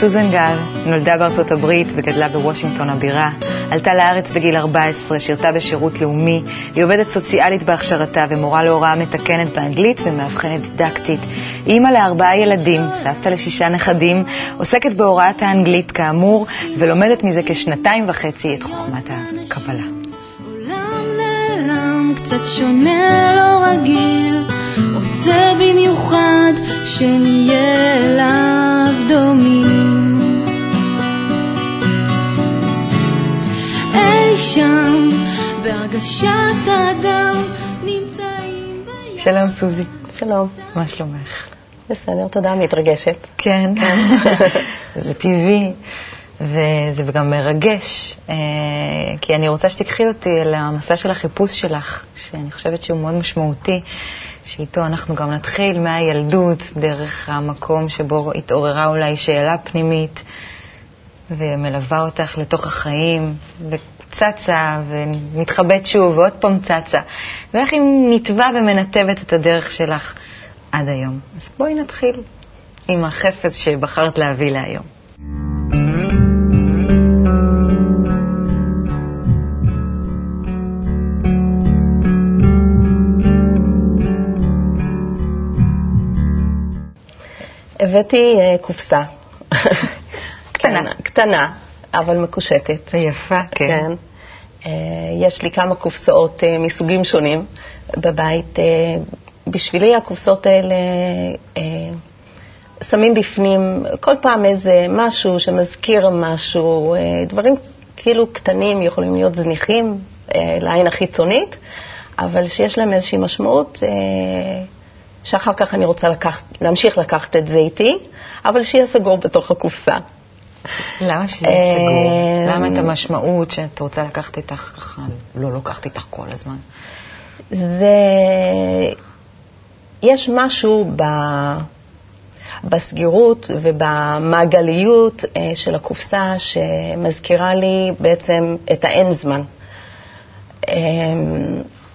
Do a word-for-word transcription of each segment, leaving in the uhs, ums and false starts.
סוזן גל נולדה בארצות הברית וגדלה בוושינגטון הבירה, עלתה לארץ בגיל ארבע עשרה, שירתה בשירות לאומי, היא עובדת סוציאלית בהכשרתה ומורה להוראה מתקנת באנגלית ומאבחנת דידקטית. היא אימא לארבעה ילדים, סבתא לשישה נכדים, עוסקת בהוראת האנגלית כאמור ולומדת מזה כשנתיים וחצי את חוכמת הקבלה. עולם נעלם, קצת שונה לא רגיל, רוצה במיוחד שנהיה אליו דומים. אי שם, בהרגשת האדם, נמצאים בים. שלום סוזי. שלום. מה שלומך? בסדר, תודה, מתרגשת. כן, זה טבעי, וזה גם מרגש, כי אני רוצה שתקחי אותי למסע של החיפוש שלך, שאני חושבת שהוא מאוד משמעותי, שאיתו אנחנו גם נתחיל מהילדות, דרך המקום שבו התעוררה אולי שאלה פנימית, ומלווה אותך לתוך החיים, וקצצה, ומתחבט שוב, ועוד פעם צצה, ואיך היא נטבע ומנתבת את הדרך שלך עד היום. אז בואי נתחיל עם החפץ שבחרת להביא להיום. הבאתי קופסה. קטנה. קטנה, אבל מקושטת. יפה, כן. כן. יש לי כמה קופסאות מסוגים שונים בבית. בשבילי הקופסאות האלה שמים בפנים כל פעם איזה משהו שמזכיר משהו. דברים כאילו קטנים יכולים להיות זניחים לעין החיצונית, אבל שיש להם איזושהי משמעות שאחר כך אני רוצה לקחת, להמשיך לקחת את זה איתי, אבל שיהיה סגור בתוך הקופסה. למה שזה סגור? למה את המשמעות שאת רוצה לקחת איתך ככה? לא לקחת איתך כל הזמן. זה... יש משהו ב... בסגירות ובמעגליות של הקופסה שמזכירה לי בעצם את האין זמן.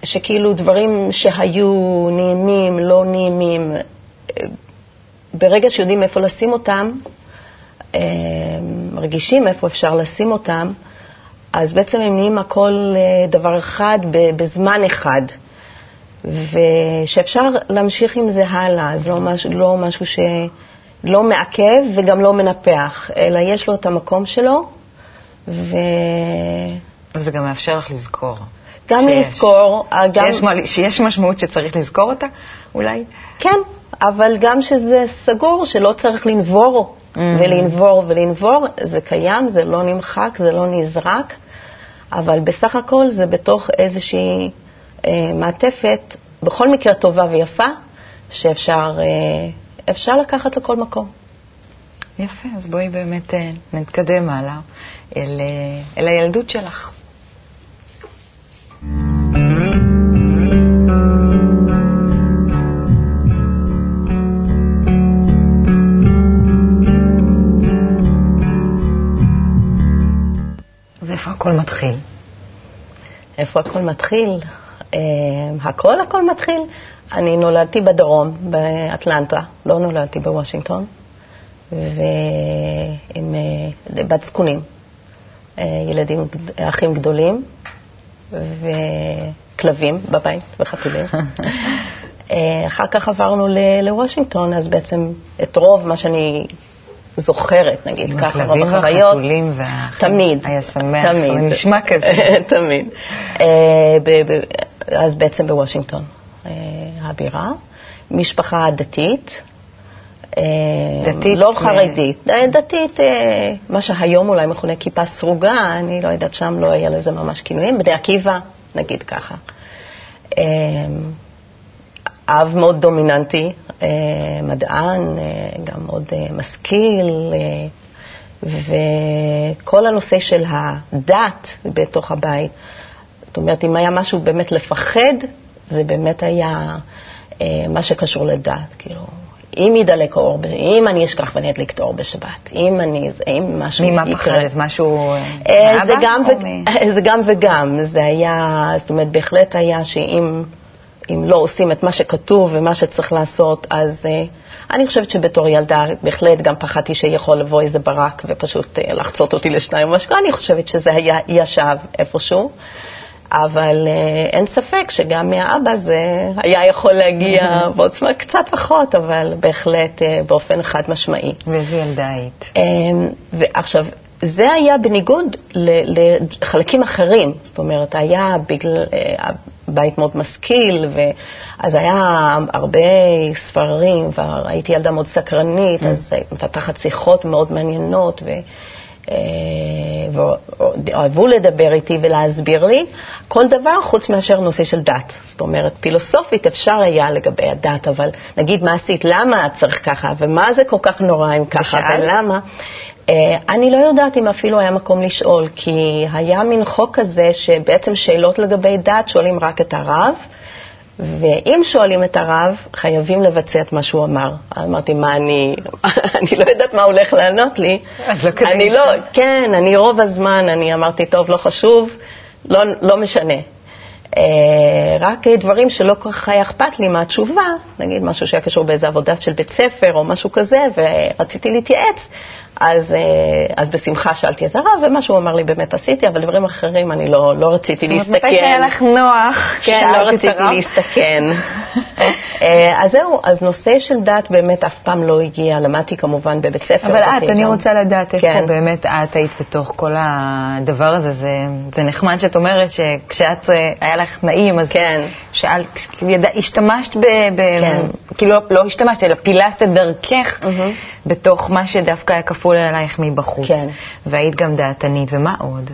שכאילו דברים שהיו נעימים, לא נעימים, ברגע שיודעים איפה לשים אותם, מרגישים איפה אפשר לשים אותם, אז בעצם הם נעים הכל דבר אחד בזמן אחד, ושאפשר להמשיך עם זה הלאה, זה לא משהו, לא משהו שלא מעכב וגם לא מנפח, אלא יש לו את המקום שלו, ו... זה גם מאפשר לך לזכור. גם שיש, לזכור, שיש, גם... שיש משמעות שצריך לזכור אותה, אולי? כן, אבל גם שזה סגור, שלא צריך לנבור, mm-hmm. ולנבור ולנבור, זה קיים, זה לא נמחק, זה לא נזרק, אבל בסך הכל זה בתוך איזושהי אה, מעטפת, בכל מקרה טובה ויפה, שאפשר אה, לקחת לכל מקום. יפה, אז בואי באמת אה, נתקדם הלאה אל, אה, אל הילדות שלך. אז איפה הכל מתחיל? איפה הכל מתחיל? אה, הכל הכל מתחיל. אני נולדתי בדרום, באטלנטה, לא נולדתי בוושינגטון, ועם אה, בת זקונים, אה, ילדים, אחים גדולים, וכלבים בבית וחתולים. אחר כך עברנו לוושינגטון, אז בעצם את רוב מה שאני זוכרת, נגיד ככה, רוב החוויות, תמיד, היה שמח, תמיד, נשמע כזה, תמיד. אז בעצם בוושינגטון, הבירה, משפחה דתית, לא חרדית, דתית, מה שהיום אולי מכונה כיפה סרוגה, אני לא יודעת, שם לא היה לזה ממש כינויים, בני עקיבא, נגיד ככה. אב מאוד דומיננטי, מדען, גם מאוד משכיל, וכל הנושא של הדת בתוך הבית, זאת אומרת, אם היה משהו באמת לפחד, זה באמת היה מה שקשור לדת, כאילו. אם ידלק האור, אם אני אשכח ואני אדליק את האור בשבת, אם אני, אם משהו יקרה. ממה פחדת? משהו מאבא? זה גם וגם. זה היה, זאת אומרת, בהחלט היה שאם לא עושים את מה שכתוב ומה שצריך לעשות, אז אני חושבת שבתור ילדה בהחלט גם פחדתי שיכול לבוא איזה ברק ופשוט לחצות אותי לשניים או משהו. אני חושבת שזה היה ישב איפשהו. אבל אין ספק שגם מהאבא זה היה יכול להגיע בעוצמה קצת פחות, אבל בהחלט באופן חד משמעי. ואיזה ילדה היית? ועכשיו, זה היה בניגוד לחלקים אחרים. זאת אומרת, היה בגלל בית מאוד משכיל, אז היה הרבה ספרים, והייתי ילדה מאוד סקרנית, אז פתחת שיחות מאוד מעניינות, ו... ואוהבו לדבר איתי ולהסביר לי כל דבר חוץ מאשר נושא של דת. זאת אומרת, פילוסופית אפשר היה לגבי הדת, אבל נגיד מה עשית, למה צריך ככה, ומה זה כל כך נורא אם ככה, ולמה? אני לא יודעת אם אפילו היה מקום לשאול, כי היה מין חוק כזה שבעצם שאלות לגבי דת שואלים רק את הרב, ואם שואלים את הרב, חייבים לבצע את מה שהוא אמר. אמרתי, מה אני, אני לא יודעת מה הולך לענות לי. אני לא, כן, אני רוב הזמן, אני אמרתי, טוב, לא חשוב, לא, לא משנה. רק דברים שלא כל כך היה אכפת לי מהתשובה, נגיד משהו שהיה קשור באיזו עבודה של בית ספר או משהו כזה, ורציתי להתייעץ, אז, אז בשמחה שאלתי את הרב, ומה שהוא אמר לי באמת עשיתי, אבל דברים אחרים אני לא, לא רציתי להסתכן. זאת אומרת, מתי שהיה לך נוח, כן, לא רציתי להסתכן. אז זהו, אז נושא של דת באמת אף פעם לא הגיע, למדתי כמובן בבית ספר. אבל את, אני רוצה לדעת איפה באמת את היית בתוך כל הדבר הזה, זה נחמד שאת אומרת שכשאת היה לך נעים, אז השתמשת, כאילו לא השתמשת, אלא פילסת דרכך בתוך מה שדווקא היה כפול עלייך מבחוץ. והיית גם דעתנית, ומה עוד?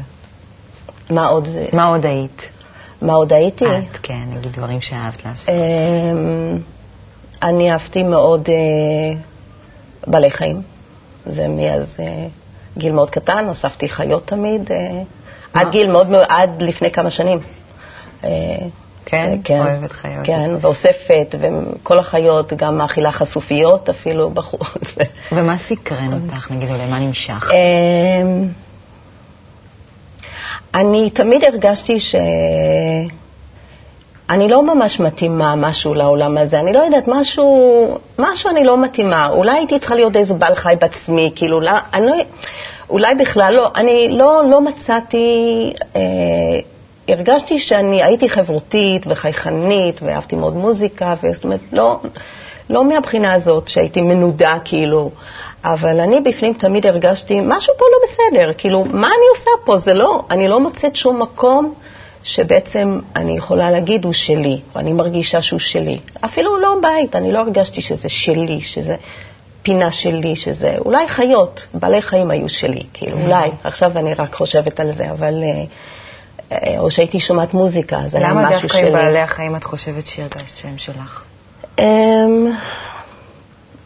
מה עוד? מה עוד היית? מה עוד הייתי? את, כן, נגיד דברים שאהבת לעשות. אני אהבתי מאוד בעלי חיים. זה מאז גיל מאוד קטן, אספתי חיות תמיד. עד גיל מאוד, עד לפני כמה שנים. כן? אוהבת חיות. כן, ואוספת, וכל החיות, גם האכילה חשופיות אפילו בחוץ. ומה סקרן אותך, נגיד, או למה נמשך? אני תמיד הרגשתי שאני לא ממש מתאימה משהו לעולם הזה. אני לא יודעת, משהו, משהו אני לא מתאימה. אולי הייתי צריכה להיות איזה בעל חי בעצמי, כאילו, אולי, אני לא, אולי בכלל לא. אני לא, לא מצאתי, אה, הרגשתי שאני הייתי חברותית וחייכנית, ואהבתי מאוד מוזיקה, וזאת אומרת, לא, לא מהבחינה הזאת שהייתי מנודה, כאילו. אבל אני בפנים תמיד הרגשתי, משהו פה לא בסדר, כאילו, מה אני עושה פה? זה לא, אני לא מוצאת שום מקום שבעצם אני יכולה להגיד הוא שלי, ואני מרגישה שהוא שלי. אפילו לא בית, אני לא הרגשתי שזה שלי, שזה פינה שלי, שזה אולי חיות, בעלי חיים היו שלי, כאילו, אולי. עכשיו אני רק חושבת על זה, אבל... או שהייתי שומעת מוזיקה, זה היה משהו שלי. למה דווקא עם בעלי החיים את חושבת שהרגשת שהם שלך? אממ...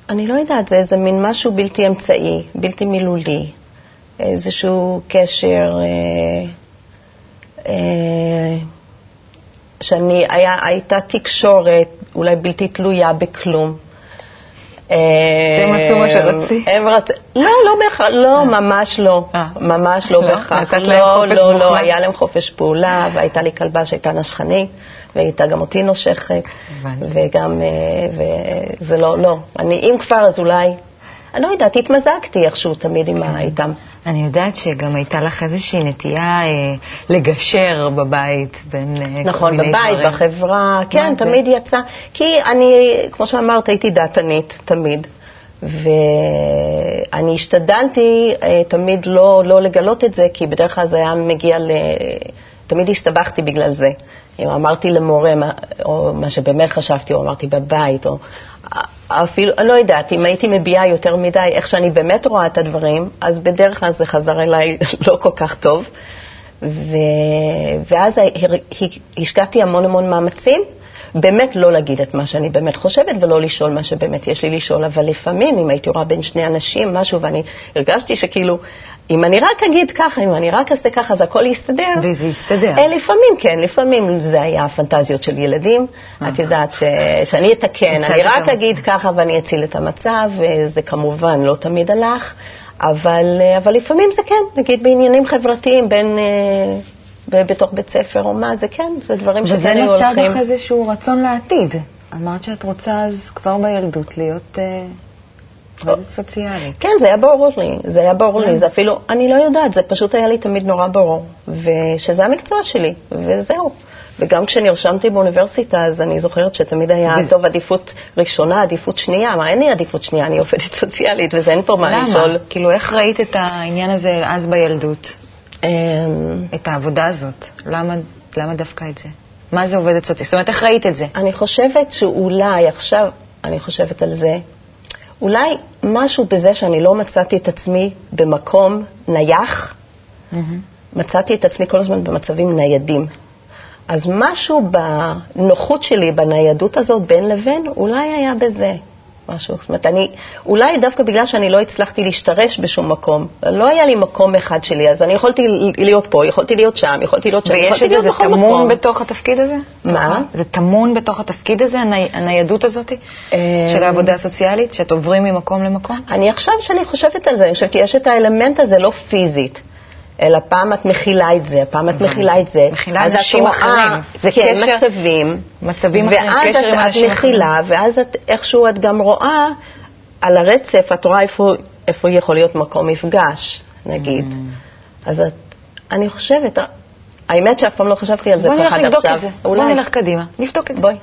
אני לא יודעת, זה איזה מין משהו בלתי אמצעי, בלתי מילולי, איזשהו קשר אה, אה, שאני, היה, הייתה תקשורת אולי בלתי תלויה בכלום. שהם עשו מה שרצי? לא, לא בהכרח, לא, ממש לא, ממש לא בהכרח, לא, לא, לא, היה להם חופש פעולה, והייתה לי כלבה שהייתה נשכנית, והייתה גם אותי נושכת, וגם, וזה לא, לא, אני, אם כבר, אז אולי, אני לא יודעת, התמזגתי איכשהו תמיד עם האיתם. אני יודעת שגם הייתה לך איזושהי נטייה לגשר בבית בין כל מיני דברים. נכון, בבית, בחברה, כן, תמיד יצא. כי אני, כמו שאמרת, הייתי דעתנית תמיד. ואני השתדלתי תמיד לא לגלות את זה, כי בדרך כלל זה היה מגיע ל... תמיד הסתבכתי בגלל זה. אם אמרתי למורה, או מה שבאמת חשבתי, או אמרתי בבית, או... אפילו, לא יודעת, אם הייתי מביאה יותר מדי איך שאני באמת רואה את הדברים, אז בדרך כלל זה חזר אליי לא כל כך טוב. ו... ואז השקעתי המון המון מאמצים, באמת לא להגיד את מה שאני באמת חושבת, ולא לשאול מה שבאמת יש לי לשאול, אבל לפעמים, אם הייתי רואה בין שני אנשים משהו, ואני הרגשתי שכאילו, אם אני רק אגיד ככה, אם אני רק אעשה ככה, אז הכל יסתדר. וזה יסתדר. לפעמים כן, לפעמים זה היה הפנטזיות של ילדים. את יודעת ש... שאני אתקן, אני רק אגיד ככה ואני אציל את המצב, וזה כמובן לא תמיד הלך, אבל, אבל לפעמים זה כן, נגיד בעניינים חברתיים, בין... בתוך בית ספר או מה, זה כן, זה דברים שזה לא הולכים. וזה נוצר לך איזשהו רצון לעתיד. אמרת שאת רוצה אז כבר בילדות להיות עובדת סוציאלית. כן, זה היה ברור לי, זה היה ברור לי, זה אפילו, אני לא יודעת, זה פשוט היה לי תמיד נורא ברור, ושזה המקצוע שלי, וזהו. וגם כשנרשמתי באוניברסיטה, אז אני זוכרת שתמיד היה טוב עדיפות ראשונה, עדיפות שנייה. אמר, אין לי עדיפות שנייה, אני עובדת סוציאלית, וזה אין פה מה לשאול. כאילו, איך ראית את העניין הזה אז בילדות? את העבודה הזאת? למה דווקא את זה? מה זה עובדת סוציאלית? זאת אומרת, איך ראית את זה? אני חושבת שאולי עכשיו, אני חושבת על זה, אולי משהו בזה שאני לא מצאתי את עצמי במקום נייח, מצאתי את עצמי כל הזמן במצבים ניידים. אז משהו בנוחות שלי, בניידות הזאת, בין לבין, אולי היה בזה משהו. זאת אומרת, אני, אולי דווקא בגלל שאני לא הצלחתי להשתרש בשום מקום, לא היה לי מקום אחד שלי, אז אני יכולתי להיות פה, יכולתי להיות שם, יכולתי להיות שם, ויש את זה, זה תמון בתוך התפקיד הזה? מה? זה תמון בתוך התפקיד הזה, הניידות הזאת של העבודה הסוציאלית, שאת עוברים ממקום למקום? אני עכשיו שאני חושבת על זה, אני חושבת שיש את האלמנט הזה לא פיזית. אלא פעם את מכילה את זה, פעם את מכילה את זה. מכילה אנשים אחרים. זה קשר. מצבים. מצבים אחרים, קשר עם אנשים אחרים. ואז את מכילה, ואז איכשהו את גם רואה על הרצף, את רואה איפה יכול להיות מקום מפגש, נגיד. אז אני חושבת, האמת שאף פעם לא חשבתי על זה פחד עכשיו. בואי נלך נבדוק את זה. בואי נלך קדימה. נבדוק את זה. בואי.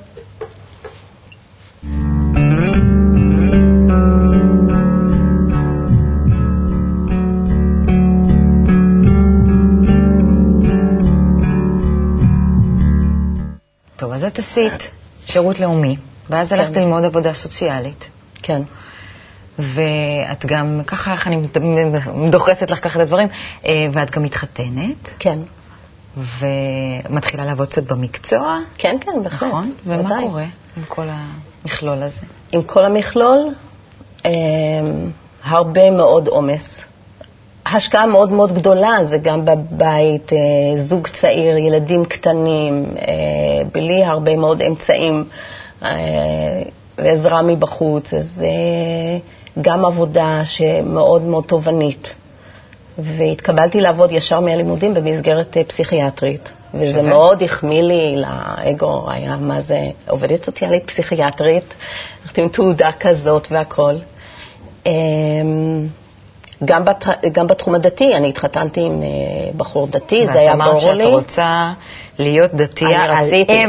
את עשית שירות לאומי, ואז הלכת ללמוד עבודה סוציאלית. כן. ואת גם, ככה אני מדוחסת לך ככה לדברים, ואת גם מתחתנת. כן. ומתחילה לעבוד קצת במקצוע. כן, כן, בהחלט. נכון? ומה קורה עם כל המכלול הזה? עם כל המכלול, הרבה מאוד עומס. השקעה מאוד מאוד גדולה, זה גם בבית, זוג צעיר, ילדים קטנים, בלי הרבה מאוד אמצעים, ועזרה מבחוץ, אז גם עבודה שמאוד מאוד תובנית. והתקבלתי לעבוד ישר מהלימודים במסגרת פסיכיאטרית, וזה מאוד החמיא לי לאגו, היה מה זה, עובדת סוציאלית פסיכיאטרית, הלכתי עם תעודה כזאת והכל. גם בת, גם בתחום הדתי, אני התחתנתי עם בחור דתי, זה היה ברור לי. ואת אמרת שאת רוצה להיות דתייה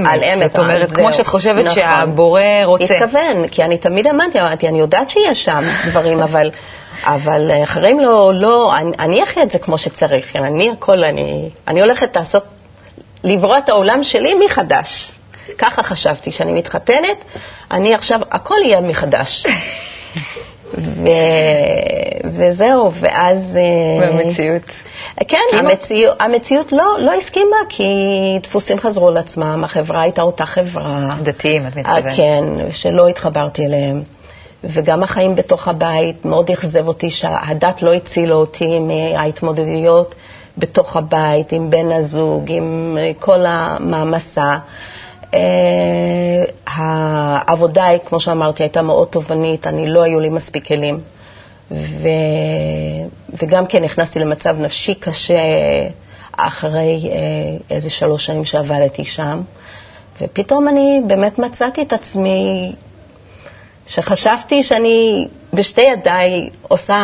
על אמת. זאת אומרת, כמו שאת חושבת שהבורא רוצה. התכוון, כי אני תמיד אמרתי, אני יודעת שיש שם דברים, אבל אבל אחרים לא, לא, אני אחרי את זה כמו שצריך. אני הכל, אני, אני הולכת לעשות, לברוא את העולם שלי מחדש. ככה חשבתי, שאני מתחתנת, אני עכשיו, הכל יהיה מחדש. וזהו, ואז... והמציאות. כן, המציאות לא הסכימה, כי דפוסים חזרו לעצמם, החברה הייתה אותה חברה. דתיים, את מתכוונת. כן, שלא התחברתי אליהם. וגם החיים בתוך הבית, מאוד יחזב אותי שהדת לא הצילה אותי מההתמודדויות בתוך הבית, עם בן הזוג, עם כל המעמסה. העבודה, כמו שאמרתי, הייתה מאוד תובנית, אני לא היו לי מספיק כלים, וגם כן נכנסתי למצב נפשי קשה אחרי איזה שלוש שנים שעבדתי שם, ופתאום אני באמת מצאתי את עצמי שחשבתי שאני בשתי ידיי עושה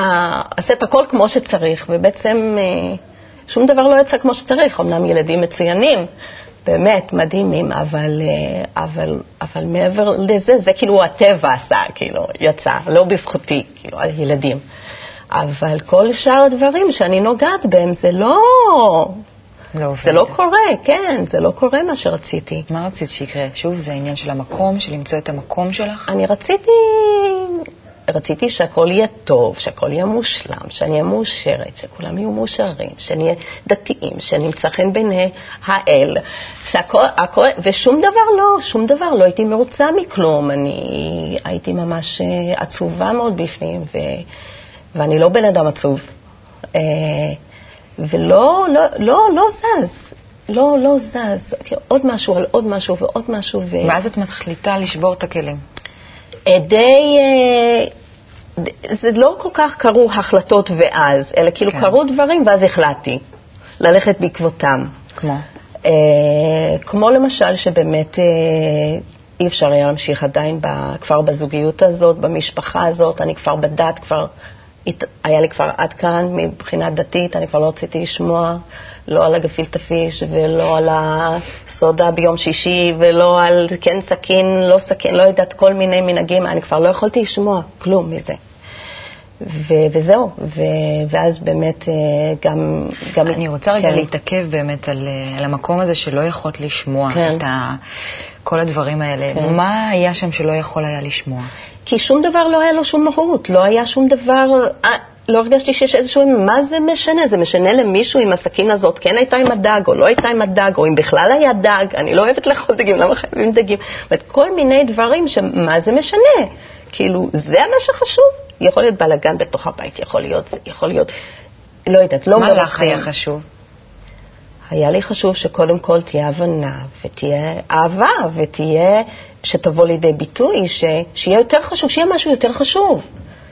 את הכל כמו שצריך, ובעצם שום דבר לא יצא כמו שצריך. אמנם ילדים מצוינים, באמת מדהימים, אבל אבל אבל מעבר לזה, זה כאילו הטבע עשה, כאילו יצא, לא בזכותי, כאילו הילדים. אבל כל שאר הדברים שאני נוגעת בהם, זה לא, לא זה לא קורה, כן, זה לא קורה מה שרציתי. מה רצית שיקרה? שוב, זה העניין של המקום, של למצוא את המקום שלך? אני רציתי, רציתי שהכל יהיה טוב, שהכל יהיה מושלם, שאני אהיה מאושרת, שכולם יהיו מאושרים, שאני אהיה דתיים, שנמצא חן ביני האל, שהכל, הכל, ושום דבר לא, שום דבר לא הייתי מרוצה מכלום, אני הייתי ממש עצובה מאוד בפנים, ו, ואני לא בן אדם עצוב, ולא, לא, לא, לא זז. לא, לא זז. עוד משהו על עוד משהו ועוד משהו, ו... ואז את מחליטה לשבור את הכלים. די, זה לא כל כך קרו החלטות ואז, אלא כאילו כן. קרו דברים ואז החלטתי ללכת בעקבותם. כמו? כמו למשל שבאמת אי אפשר היה להמשיך עדיין כבר בזוגיות הזאת, במשפחה הזאת, אני כבר בדת, כבר, היה לי כבר עד כאן מבחינה דתית, אני כבר לא רציתי לשמוע, לא על הגפיל תפיש ולא על הסודה ביום שישי ולא על כן סכין, לא סכין, לא יודעת כל מיני מנהגים, אני כבר לא יכולתי לשמוע כלום מזה. ו- וזהו, ו- ואז באמת גם... גם אני רוצה רגע כן. להתעכב באמת על, על המקום הזה שלא יכולת לשמוע כן. את ה, כל הדברים האלה. כן. מה היה שם שלא יכול היה לשמוע? כי שום דבר לא היה לו שום מהות, לא היה שום דבר... לא הרגשתי שיש איזשהו... מה זה משנה? זה משנה למישהו אם הסכין הזאת כן הייתה עם הדג או לא הייתה עם הדג, או אם בכלל היה דג, אני לא אוהבת לאכול דגים, למה חייבים דגים? ואת כל מיני דברים שמה זה משנה? כאילו, זה מה שחשוב? יכול להיות בלגן בתוך הבית, יכול להיות, יכול להיות, לא יודעת, לא מה לך היה חשוב? היה לי חשוב שקודם כל תהיה הבנה, ותהיה אהבה, ותהיה, שתבוא לידי ביטוי, ש... שיהיה יותר חשוב, שיהיה משהו יותר חשוב.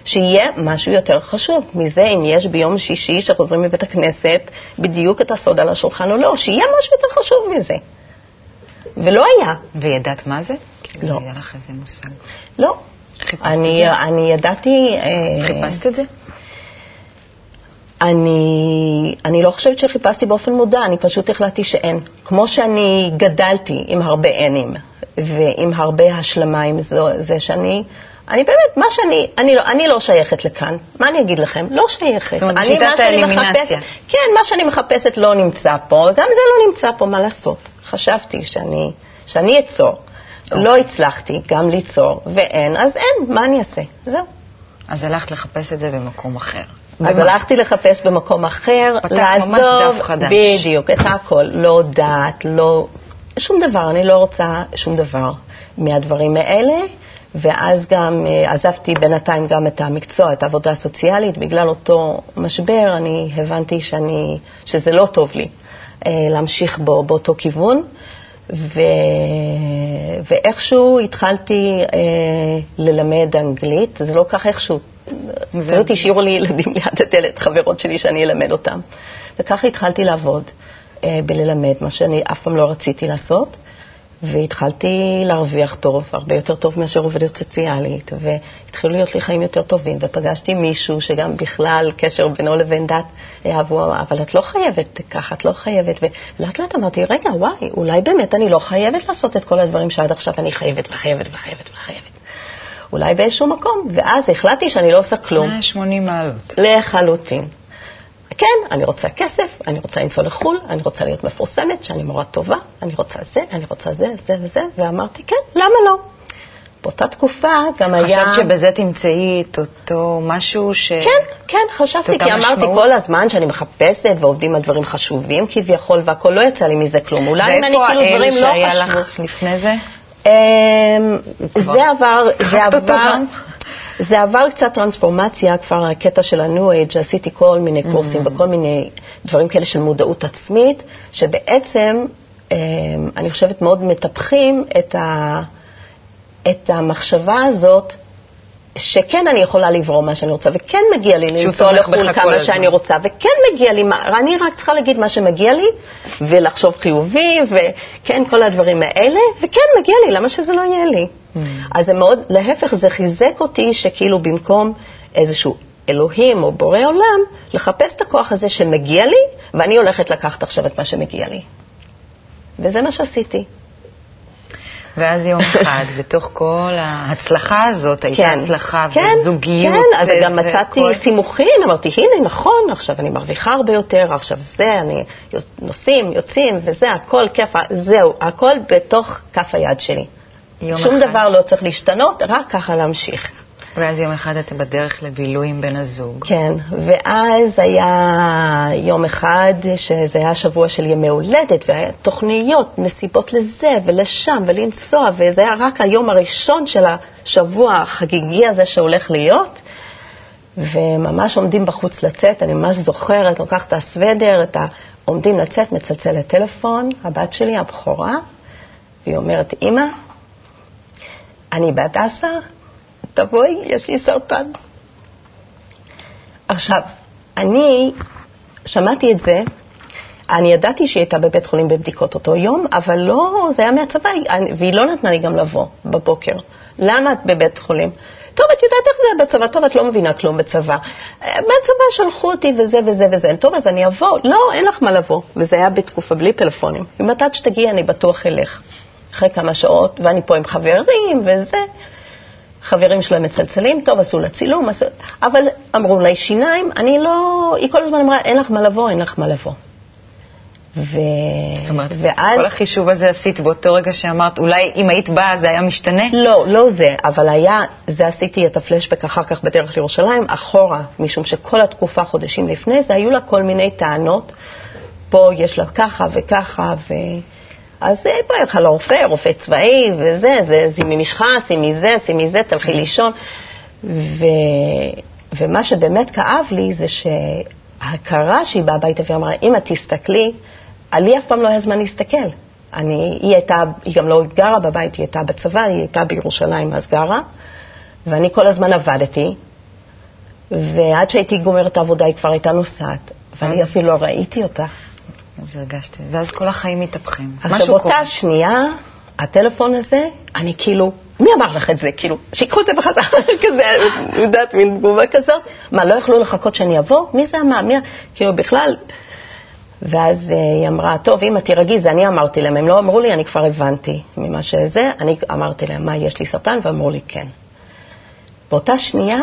שיהיה משהו יותר חשוב. מזה, אם יש ביום שישי שחוזרים מבית הכנסת, בדיוק את הסוד על השולחן או לא, שיהיה משהו יותר חשוב מזה. ולא היה. וידעת מה זה? לא. היה לך איזה מושג. לא. אני, אני ידעתי... חיפשת את זה? אני, אני לא חושבת שחיפשתי באופן מודע, אני פשוט החלטתי שאין. כמו שאני גדלתי עם הרבה אנים, ועם הרבה השלמה עם זו, זה שאני... אני באמת, מה שאני, אני לא, אני לא שייכת לכאן. מה אני אגיד לכם? לא שייכת. זאת אומרת, שיטת האלימינציה. כן, מה שאני מחפשת לא נמצא פה, גם זה לא נמצא פה, מה לעשות? חשבתי שאני, שאני אצור. לא הצלחתי גם ליצור, ואין, אז אין, מה אני אעשה? זהו. אז הלכת לחפש את זה במקום אחר. אז הלכתי לחפש במקום אחר, לעזוב בדיוק את הכל, לא דעת, לא... שום דבר, אני לא רוצה שום דבר מהדברים האלה, ואז גם עזבתי בינתיים גם את המקצוע, את העבודה הסוציאלית, בגלל אותו משבר אני הבנתי שאני, שזה לא טוב לי להמשיך בו באותו כיוון, ו... ואיכשהו התחלתי אה, ללמד אנגלית, זה לא כך איכשהו, זה... פשוט השאירו לי ילדים ליד הדלת, חברות שלי שאני אלמד אותם. וכך התחלתי לעבוד אה, בללמד, מה שאני אף פעם לא רציתי לעשות, והתחלתי להרוויח טוב, הרבה יותר טוב מאשר עובדת סוציאלית, והתחילו להיות לי חיים יותר טובים, ופגשתי מישהו שגם בכלל קשר בינו לבין דת אהבו, אבל את לא חייבת ככה, את לא חייבת, ולאט לאט אמרתי, רגע, וואי, אולי באמת אני לא חייבת לעשות את כל הדברים שעד עכשיו אני חייבת וחייבת וחייבת וחייבת. אולי באיזשהו מקום, ואז החלטתי שאני לא עושה כלום. מאה ושמונים מעלות. לחלוטין. כן, אני רוצה כסף, אני רוצה לנסוע לחול, אני רוצה להיות מפורסמת, שאני מורה טובה, אני רוצה זה, אני רוצה זה, זה וזה, ואמרתי, כן, למה לא? באותה תקופה גם היה... חשבת שבזה תמצאי את אותו משהו ש... כן, כן, חשבתי, כי אמרתי כל הזמן שאני מחפשת ועובדים על דברים חשובים כביכול, והכל לא יצא לי מזה כלום. אולי אם אני כאילו דברים לא חשוב. ואיפה האל שהיה לך לפני זה? זה עבר... חפת אותו גם? זה עבר קצת טרנספורמציה, כבר הקטע של ה-New Age, עשיתי כל מיני קורסים mm-hmm. וכל מיני דברים כאלה של מודעות עצמית, שבעצם, אני חושבת, מאוד מטפחים את, ה, את המחשבה הזאת, שכן אני יכולה לברוא מה שאני רוצה, וכן מגיע לי לנסוע לחול כמה שאני רוצה, וכן מגיע לי, אני רק צריכה להגיד מה שמגיע לי, ולחשוב חיובי, וכן כל הדברים האלה, וכן מגיע לי, למה שזה לא יהיה לי? Mm. אז זה מאוד, להפך, זה חיזק אותי שכאילו במקום איזשהו אלוהים או בורא עולם, לחפש את הכוח הזה שמגיע לי, ואני הולכת לקחת עכשיו את מה שמגיע לי. וזה מה שעשיתי. ואז יום אחד, בתוך כל ההצלחה הזאת, הייתה כן, הצלחה כן, וזוגיות. כן, אז גם מצאתי כל... סימוכים, אמרתי, הנה, נכון, עכשיו אני מרוויחה הרבה יותר, עכשיו זה, אני נוסעים, יוצאים, וזה, הכל כיף, זהו, הכל בתוך כף היד שלי. שום אחד. דבר לא צריך להשתנות, רק ככה להמשיך. ואז יום אחד אתה בדרך לבילוי עם בן הזוג. כן, ואז היה יום אחד שזה היה שבוע של ימי הולדת, והיה תוכניות, מסיבות לזה ולשם ולנסוע, וזה היה רק היום הראשון של השבוע החגיגי הזה שהולך להיות, וממש עומדים בחוץ לצאת, אני ממש זוכרת, לוקחת את הסוודר, את ה... עומדים לצאת, מצלצל לטלפון, הבת שלי, הבחורה, והיא אומרת, אמא, אני בת עשר, תבואי, יש לי סרטן. עכשיו, אני שמעתי את זה, אני ידעתי שהיא הייתה בבית חולים בבדיקות אותו יום, אבל לא, זה היה מהצבא, והיא לא נתנה לי גם לבוא בבוקר. למה את בבית חולים? טוב, את יודעת איך זה בצבא, טוב, את לא מבינה כלום בצבא. בצבא שלחו אותי וזה וזה וזה, טוב, אז אני אבוא. לא, אין לך מה לבוא, וזה היה בתקופה בלי פלאפונים. אם אתה שתגיע, אני בטוח אלך. אחרי כמה שעות, ואני פה עם חברים וזה, חברים שלה מצלצלים, טוב, עשו לה צילום, עשו... אבל אמרו לי שיניים, אני לא, היא כל הזמן אמרה, אין לך מה לבוא, אין לך מה לבוא. ו... זאת אומרת, ואז... כל החישוב הזה עשית באותו רגע שאמרת, אולי אם היית באה זה היה משתנה? לא, לא זה, אבל היה, זה עשיתי את הפלשבק אחר כך בדרך לירושלים, אחורה, משום שכל התקופה, חודשים לפני זה, היו לה כל מיני טענות, פה יש לה ככה וככה, ו... אז בואי לך לרופא, רופא צבאי, וזה, זה, שימי משחה, שימי זה, שימי זה, תלכי לישון. ו... ומה שבאמת כאב לי זה שההכרה שהיא באה הביתה ואמרה, אם את תסתכלי, עלי אף פעם לא היה זמן להסתכל. אני, היא הייתה, היא גם לא גרה בבית, היא הייתה בצבא, היא הייתה בירושלים, אז גרה, ואני כל הזמן עבדתי, ועד שהייתי גומרת העבודה היא כבר הייתה נוסעת, ואני אפילו לא ראיתי אותה. אז הרגשתי, ואז כל החיים מתהפכים. עכשיו באותה שנייה, הטלפון הזה, אני כאילו, מי אמר לך את זה? כאילו, שיקחו את זה בחזרה כזה, יודעת, מין תגובה כזאת. מה, לא יכלו לחכות שאני אבוא? מי זה אמר? מי... כאילו, בכלל... ואז היא אמרה, טוב, אמא, תירגעי, זה אני אמרתי להם. הם לא אמרו לי, אני כבר הבנתי ממה שזה. אני אמרתי להם, מה, יש לי סרטן? ואמרו לי, כן. באותה שנייה,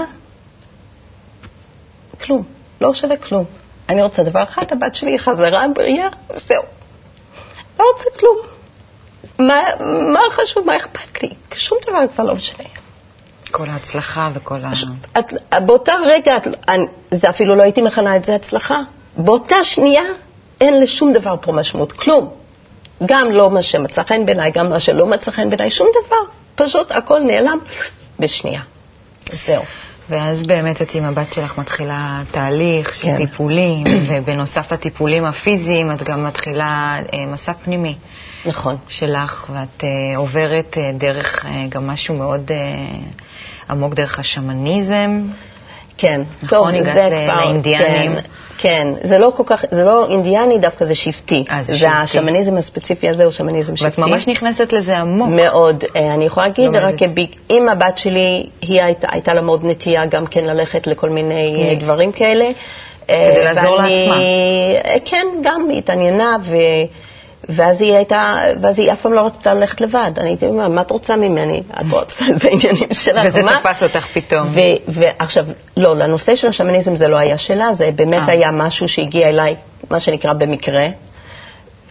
כלום. לא שווה כלום. אני רוצה דבר אחד, הבת שלי חזרה בריאה, זהו. לא רוצה כלום. מה, מה חשוב, מה אכפת לי? שום דבר כבר לא משנה. כל ההצלחה וכל ה... את, באותה רגע, את, זה אפילו לא הייתי מכנה את זה הצלחה. באותה שנייה, אין לשום דבר פה משמעות, כלום. גם לא מה שמצא חן ביניי, גם מה שלא מצא חן ביניי, שום דבר. פשוט הכל נעלם בשנייה. זהו. ואז באמת את עם הבת שלך מתחילה תהליך של כן. טיפולים, ובנוסף הטיפולים הפיזיים את גם מתחילה אה, מסע פנימי. נכון. שלך, ואת אה, עוברת אה, דרך אה, גם משהו מאוד אה, עמוק דרך השמניזם. כן. נכון, הגעת לאינדיאנים. כן, כן, זה לא כל כך, זה לא אינדיאני דווקא, זה שבטי. אה, זה שבטי. והשמניזם הספציפי הזה הוא שמניזם שבטי. ואת ממש נכנסת לזה עמוק. מאוד. אה, אני יכולה להגיד, רק אם הבת שלי, היא הייתה, הייתה לה מאוד נטייה גם כן ללכת לכל מיני אה. דברים כאלה. כדי אה, לעזור ואני, לעצמה. כן, גם היא התעניינה, ו, ואז היא הייתה, ואז היא אף פעם לא רצתה ללכת לבד. אני הייתי אומרת, מה את רוצה ממני? את רוצה, זה עניינים שלך. וזה תפס אותך פתאום. ועכשיו, לא, לנושא של השמניזם זה לא היה שלה, זה באמת היה משהו שהגיע אליי, מה שנקרא במקרה,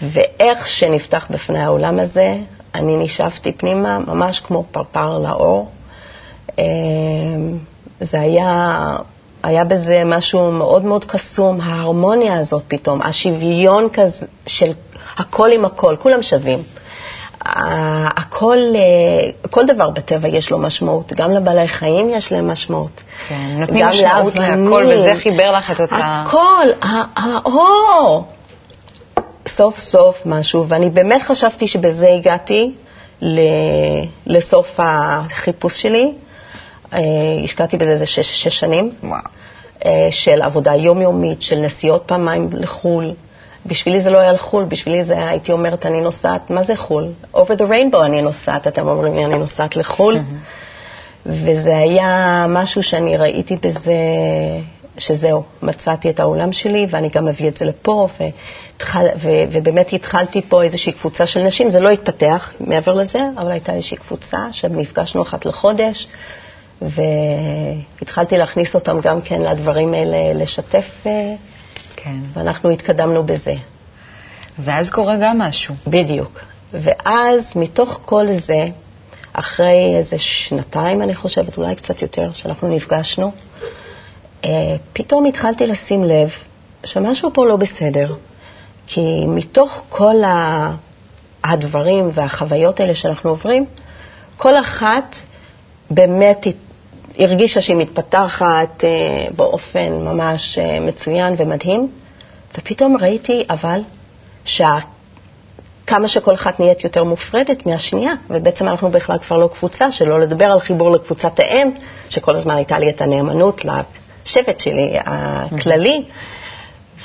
ואיך שנפתח בפני העולם הזה, אני נשאפתי פנימה, ממש כמו פרפר לאור. זה היה... היה בזה משהו מאוד מאוד קסום, ההרמוניה הזאת פתאום, השוויון כזה של הכל עם הכל, כולם שווים. הכל, כל דבר בטבע יש לו משמעות, גם לבעלי חיים יש להם משמעות. כן, נותנים משמעות להכל, וזה חיבר לך את אותה... הכל, האור. סוף סוף משהו, ואני באמת חשבתי שבזה הגעתי לסוף החיפוש שלי. השקעתי בזה זה שש, שש שנים של עבודה יומיומית, של נסיעות פעמיים לחול. בשבילי זה לא היה לחול, בשבילי זה הייתי אומרת אני נוסעת, מה זה חול? Over the rainbow אני נוסעת, אתם אומרים לי אני נוסעת לחול. וזה היה משהו שאני ראיתי בזה, שזהו, מצאתי את העולם שלי ואני גם מביא את זה לפה, ותחל, ו, ובאמת התחלתי פה איזושהי קבוצה של נשים, זה לא התפתח מעבר לזה, אבל הייתה איזושהי קבוצה שנפגשנו אחת לחודש, והתחלתי להכניס אותם גם כן לדברים האלה, לשתף, כן. ואנחנו התקדמנו בזה. ואז קורה גם משהו. בדיוק. ואז מתוך כל זה, אחרי איזה שנתיים, אני חושבת, אולי קצת יותר, שאנחנו נפגשנו, פתאום התחלתי לשים לב שמשהו פה לא בסדר, כי מתוך כל הדברים והחוויות האלה שאנחנו עוברים, כל אחת באמת הרגישה שהיא מתפתחת באופן ממש מצוין ומדהים, ופתאום ראיתי אבל שכמה שכל אחת נהיית יותר מופרדת מהשנייה, ובעצם אנחנו בכלל כבר לא קבוצה, שלא לדבר על חיבור לקבוצת האם, שכל הזמן הייתה לי את הנאמנות לשבט שלי הכללי,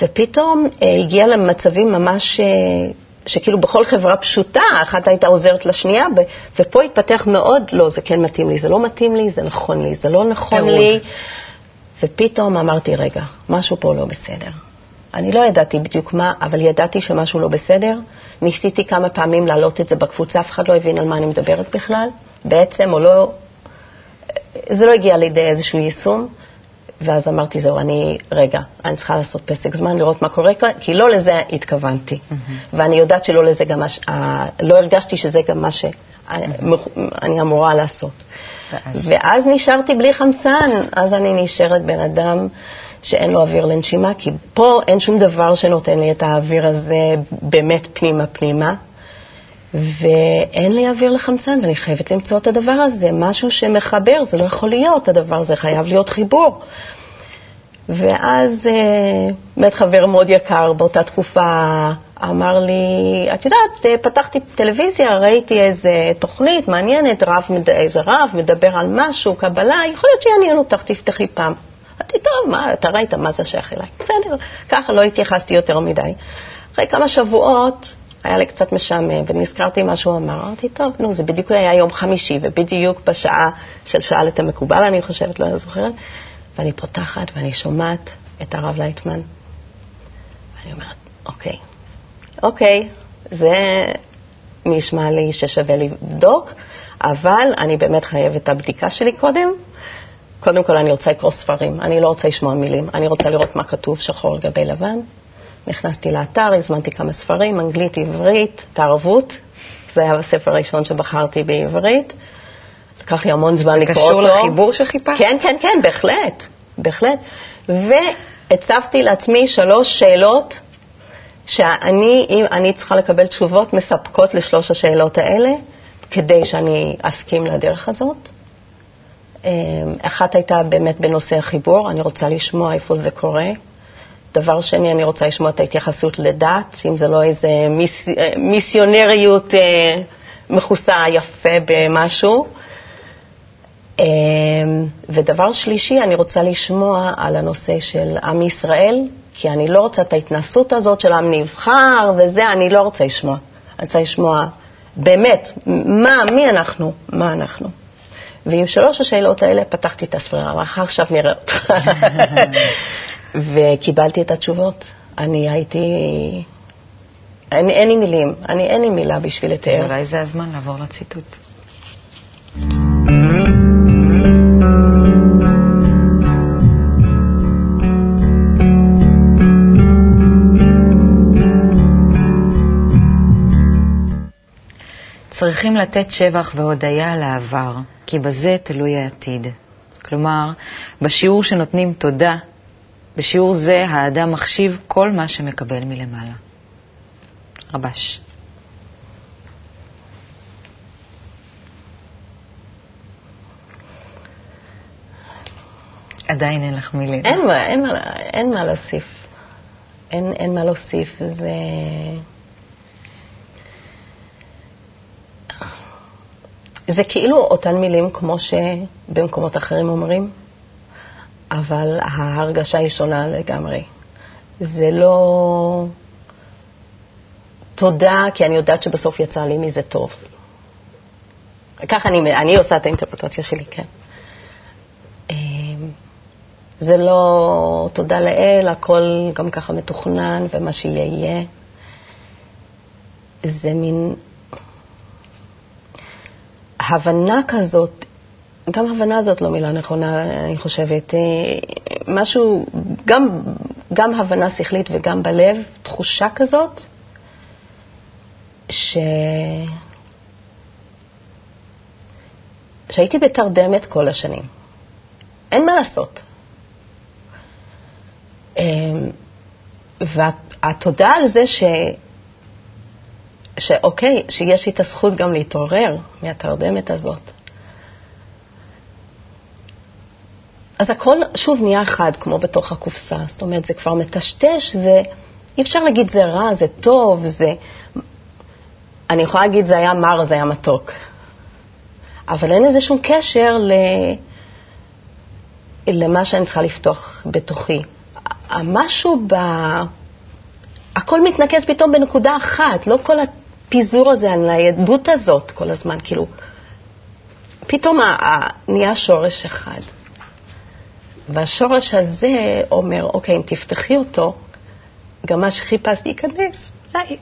ופתאום הגיעה למצבים ממש שכאילו בכל חברה פשוטה, אחת הייתה עוזרת לשנייה, ופה התפתח מאוד, לא, זה כן מתאים לי, זה לא מתאים לי, זה נכון לי, זה לא נכון לי. ופתאום אמרתי, רגע, משהו פה לא בסדר. אני לא ידעתי בדיוק מה, אבל ידעתי שמשהו לא בסדר. ניסיתי כמה פעמים להעלות את זה בקבוצה, אף אחד לא הבין על מה אני מדברת בכלל. בעצם, או לא, זה לא הגיע לידי איזשהו יישום. ואז אמרתי, זהו, אני, רגע, אני צריכה לעשות פסק זמן, לראות מה קורה, כי לא לזה התכוונתי. ואני יודעת שלא לזה גם מה, לא הרגשתי שזה גם מה שאני אמורה לעשות. ואז נשארתי בלי חמצן, אז אני נשארת בן אדם שאין לו אוויר לנשימה, כי פה אין שום דבר שנותן לי את האוויר הזה באמת פנימה פנימה, ואין לי אוויר לחמצן, ואני חייבת למצוא את הדבר הזה, משהו שמחבר, זה לא יכול להיות הדבר הזה, חייב להיות חיבור. ואז באמת חבר מאוד יקר באותה תקופה אמר לי, את יודעת, פתחתי טלוויזיה, ראיתי איזה תוכנית מעניינת, רב, איזה רב מדבר על משהו, קבלה, יכול להיות שיעניין אותך, תפתחי פעם. אמרתי, טוב, מה, אתה ראית מה זה שייך אליי? בסדר, ככה לא התייחסתי יותר מדי. אחרי כמה שבועות היה לי קצת משעמם, ונזכרתי מה שהוא אמר, אמרתי, טוב, נו, זה בדיוק היה יום חמישי, ובדיוק בשעה של שעה את המקובל, אני חושבת, לא זוכרת, ואני פותחת ואני שומעת את הרב לייטמן, ואני אומרת, אוקיי, אוקיי, זה נשמע לי ששווה לבדוק, אבל אני באמת חייבת את הבדיקה שלי קודם, קודם כל אני רוצה לקרוא ספרים, אני לא רוצה לשמוע מילים, אני רוצה לראות מה כתוב שחור גבי לבן. נכנסתי לאתר, הזמנתי כמה ספרים, אנגלית, עברית, תערבות. זה היה הספר הראשון שבחרתי בעברית. לקח לי המון זמן לקרוא אותו. קשור לחיבור שחיפשת? כן, כן, כן, בהחלט, בהחלט. והצבתי לעצמי שלוש שאלות, שאני, אם אני צריכה לקבל תשובות, מספקות לשלוש השאלות האלה, כדי שאני אסכים לדרך הזאת. אחת הייתה באמת בנושא החיבור, אני רוצה לשמוע איפה זה קורה. דבר שני, אני רוצה לשמוע את ההתייחסות לדעת, אם זה לא איזה מיס, מיסיונריות אה, מכוסה יפה במשהו. אה, ודבר שלישי, אני רוצה לשמוע על הנושא של עם ישראל, כי אני לא רוצה את ההתנסות הזאת של עם נבחר וזה, אני לא רוצה לשמוע. אני רוצה לשמוע באמת, מה, מי אנחנו, מה אנחנו. ועם שלוש השאלות האלה פתחתי את הספרה, עכשיו נראה אותך. וקיבלתי את התשובות. אני הייתי, אני, אין לי מילים, אני, אין לי מילה בשביל לתאר. אולי זה הזמן לעבור לציטוט. צריכים לתת שבח והודיה על העבר, כי בזה תלוי העתיד. כלומר, בשיעור שנותנים תודה, בשיעור זה האדם מחשיב כל מה שמקבל מלמעלה. רבש. עדיין אין לך מילים. אין מה, אין מה, אין מה להוסיף. אין, אין מה להוסיף. זה זה כאילו אותן מילים כמו שבמקומות אחרים אומרים. אבל ההרגשה היא שונה לגמרי. זה לא תודה, כי אני יודעת שבסוף יצא לי מזה טוב. ככה אני, אני עושה את האינטרפרטציה שלי, כן. זה לא תודה לאל, הכל גם ככה מתוכנן, ומה שיהיה יהיה. זה מין הבנה כזאת, גם הבנה זאת לא מילה נכונה, אני חושבת, משהו, גם, גם הבנה שכלית וגם בלב, תחושה כזאת, ש... שהייתי בתרדמת כל השנים. אין מה לעשות. והתודה על זה ש... שאוקיי, שיש לי את הזכות גם להתעורר מהתרדמת הזאת. אז הכל שוב נהיה אחד, כמו בתוך הקופסה. זאת אומרת, זה כבר מטשטש, זה... אי אפשר להגיד זה רע, זה טוב, זה... אני יכולה להגיד זה היה מר, זה היה מתוק. אבל אין איזה שום קשר ל... למה שאני צריכה לפתוח בתוכי. משהו ב... הכל מתנקז פתאום בנקודה אחת, לא כל הפיזור הזה, הניידות הזאת כל הזמן, כאילו, פתאום נהיה שורש אחד. והשורש הזה אומר, אוקיי, אם תפתחי אותו, גם מה שחיפש ייכנס, אולי.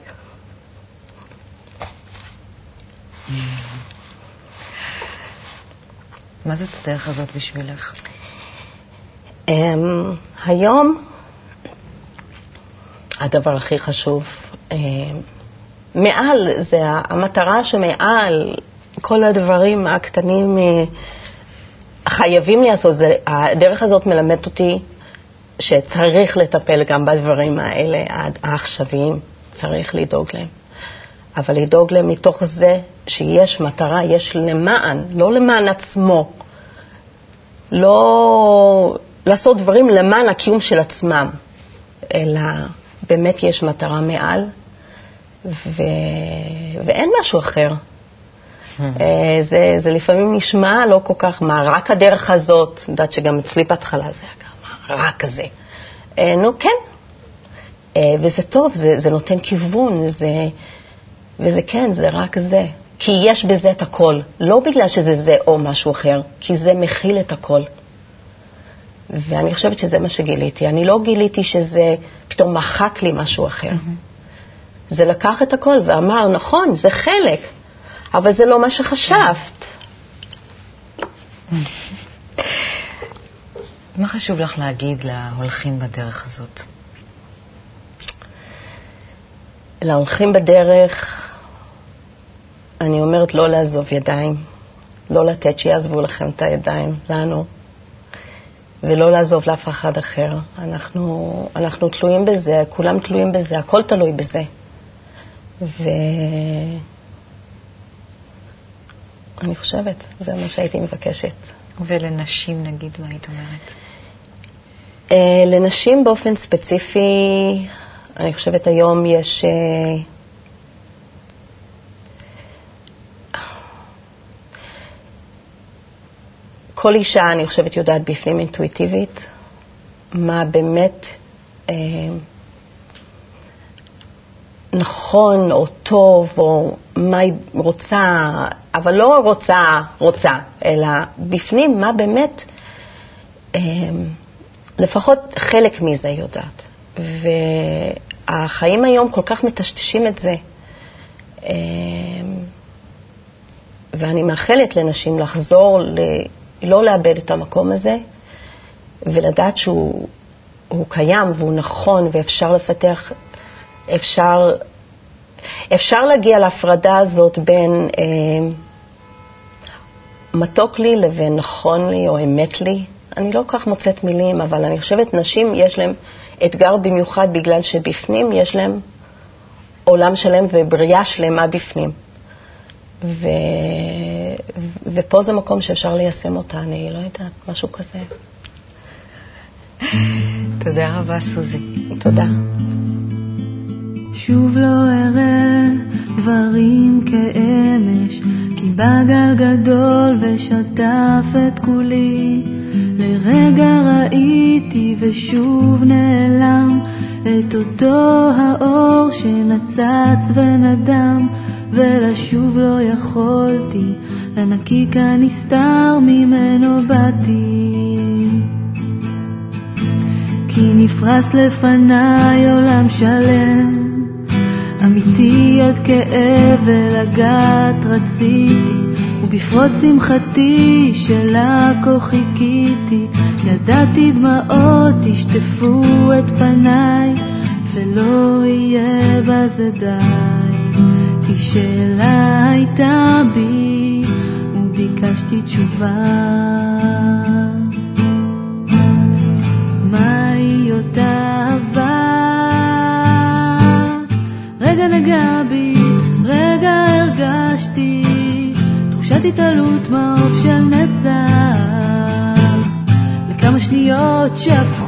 מה זאת הדרך הזאת בשבילך? היום הדבר הכי חשוב, מעל, זה המטרה שמעל כל הדברים הקטנים חייבים לעשות, זה, הדרך הזאת מלמדת אותי שצריך לטפל גם בדברים האלה העכשוויים, צריך לדאוג להם. אבל לדאוג להם מתוך זה שיש מטרה, יש למען, לא למען עצמו. לא לעשות דברים למען הקיום של עצמם, אלא באמת יש מטרה מעל, ו... ואין משהו אחר. זה, זה לפעמים נשמע לא כל כך, מה רק הדרך הזאת, דעת שגם אצלי בהתחלה זה היה מה רק הזה. נו, כן. וזה טוב, זה, זה נותן כיוון, זה... וזה כן, זה רק זה. כי יש בזה את הכל. לא בגלל שזה זה או משהו אחר, כי זה מכיל את הכל. ואני חושבת שזה מה שגיליתי. אני לא גיליתי שזה פתאום מחק לי משהו אחר. Mm-hmm. זה לקח את הכל ואמר, נכון, זה חלק, אבל זה לא מה שחשבת. מה חשוב לך להגיד להולכים בדרך הזאת? להולכים בדרך, אני אומרת לא לעזוב ידיים, לא לתת שיעזבו לכם את הידיים, לנו, ולא לעזוב לאף אחד אחר. אנחנו, אנחנו תלויים בזה, כולם תלויים בזה, הכל תלוי בזה. ו... אני חושבת, זה מה שהייתי מבקשת. ולנשים, נגיד, מה היית אומרת? לנשים באופן ספציפי, אני חושבת היום יש... כל אישה, אני חושבת, יודעת בפנים אינטואיטיבית, מה באמת אה, נכון או טוב, או מה היא רוצה, אבל לא רוצה, רוצה, אלא בפנים מה באמת, אה, לפחות חלק מזה יודעת. והחיים היום כל כך מטשטשים את זה. אה, ואני מאחלת לנשים לחזור ל... לא לאבד את המקום הזה, ולדעת שהוא הוא קיים והוא נכון, ואפשר לפתח, אפשר, אפשר להגיע להפרדה הזאת בין אה, מתוק לי לבין נכון לי או אמת לי. אני לא כך מוצאת מילים, אבל אני חושבת נשים יש להם אתגר במיוחד בגלל שבפנים יש להם עולם שלם ובריאה שלמה בפנים. ו... ופה זה מקום שאפשר ליישם אותה, אני לא יודעת, משהו כזה. תודה רבה, סוזי. תודה. שוב לא אראה דברים כאמש, כי בגל גדול ושטף את כולי. לרגע ראיתי ושוב נעלם את אותו האור שנצץ ונדם, ולשוב לא יכולתי, לנקיק הנסתר ממנו באתי. כי נפרס לפניי עולם שלם, אמיתי עד כאב ולגעת רציתי, ובפרוץ שמחתי שלה כה חיכיתי, ידעתי דמעות ישטפו את פניי, ולא יהיה בזה די. כי שאלה הייתה בי וביקשתי תשובה, מהי אותה אהבה? רגע נגע בי, רגע הרגשתי תחושת התעלות מעוף של נצח, לכמה שניות שפחו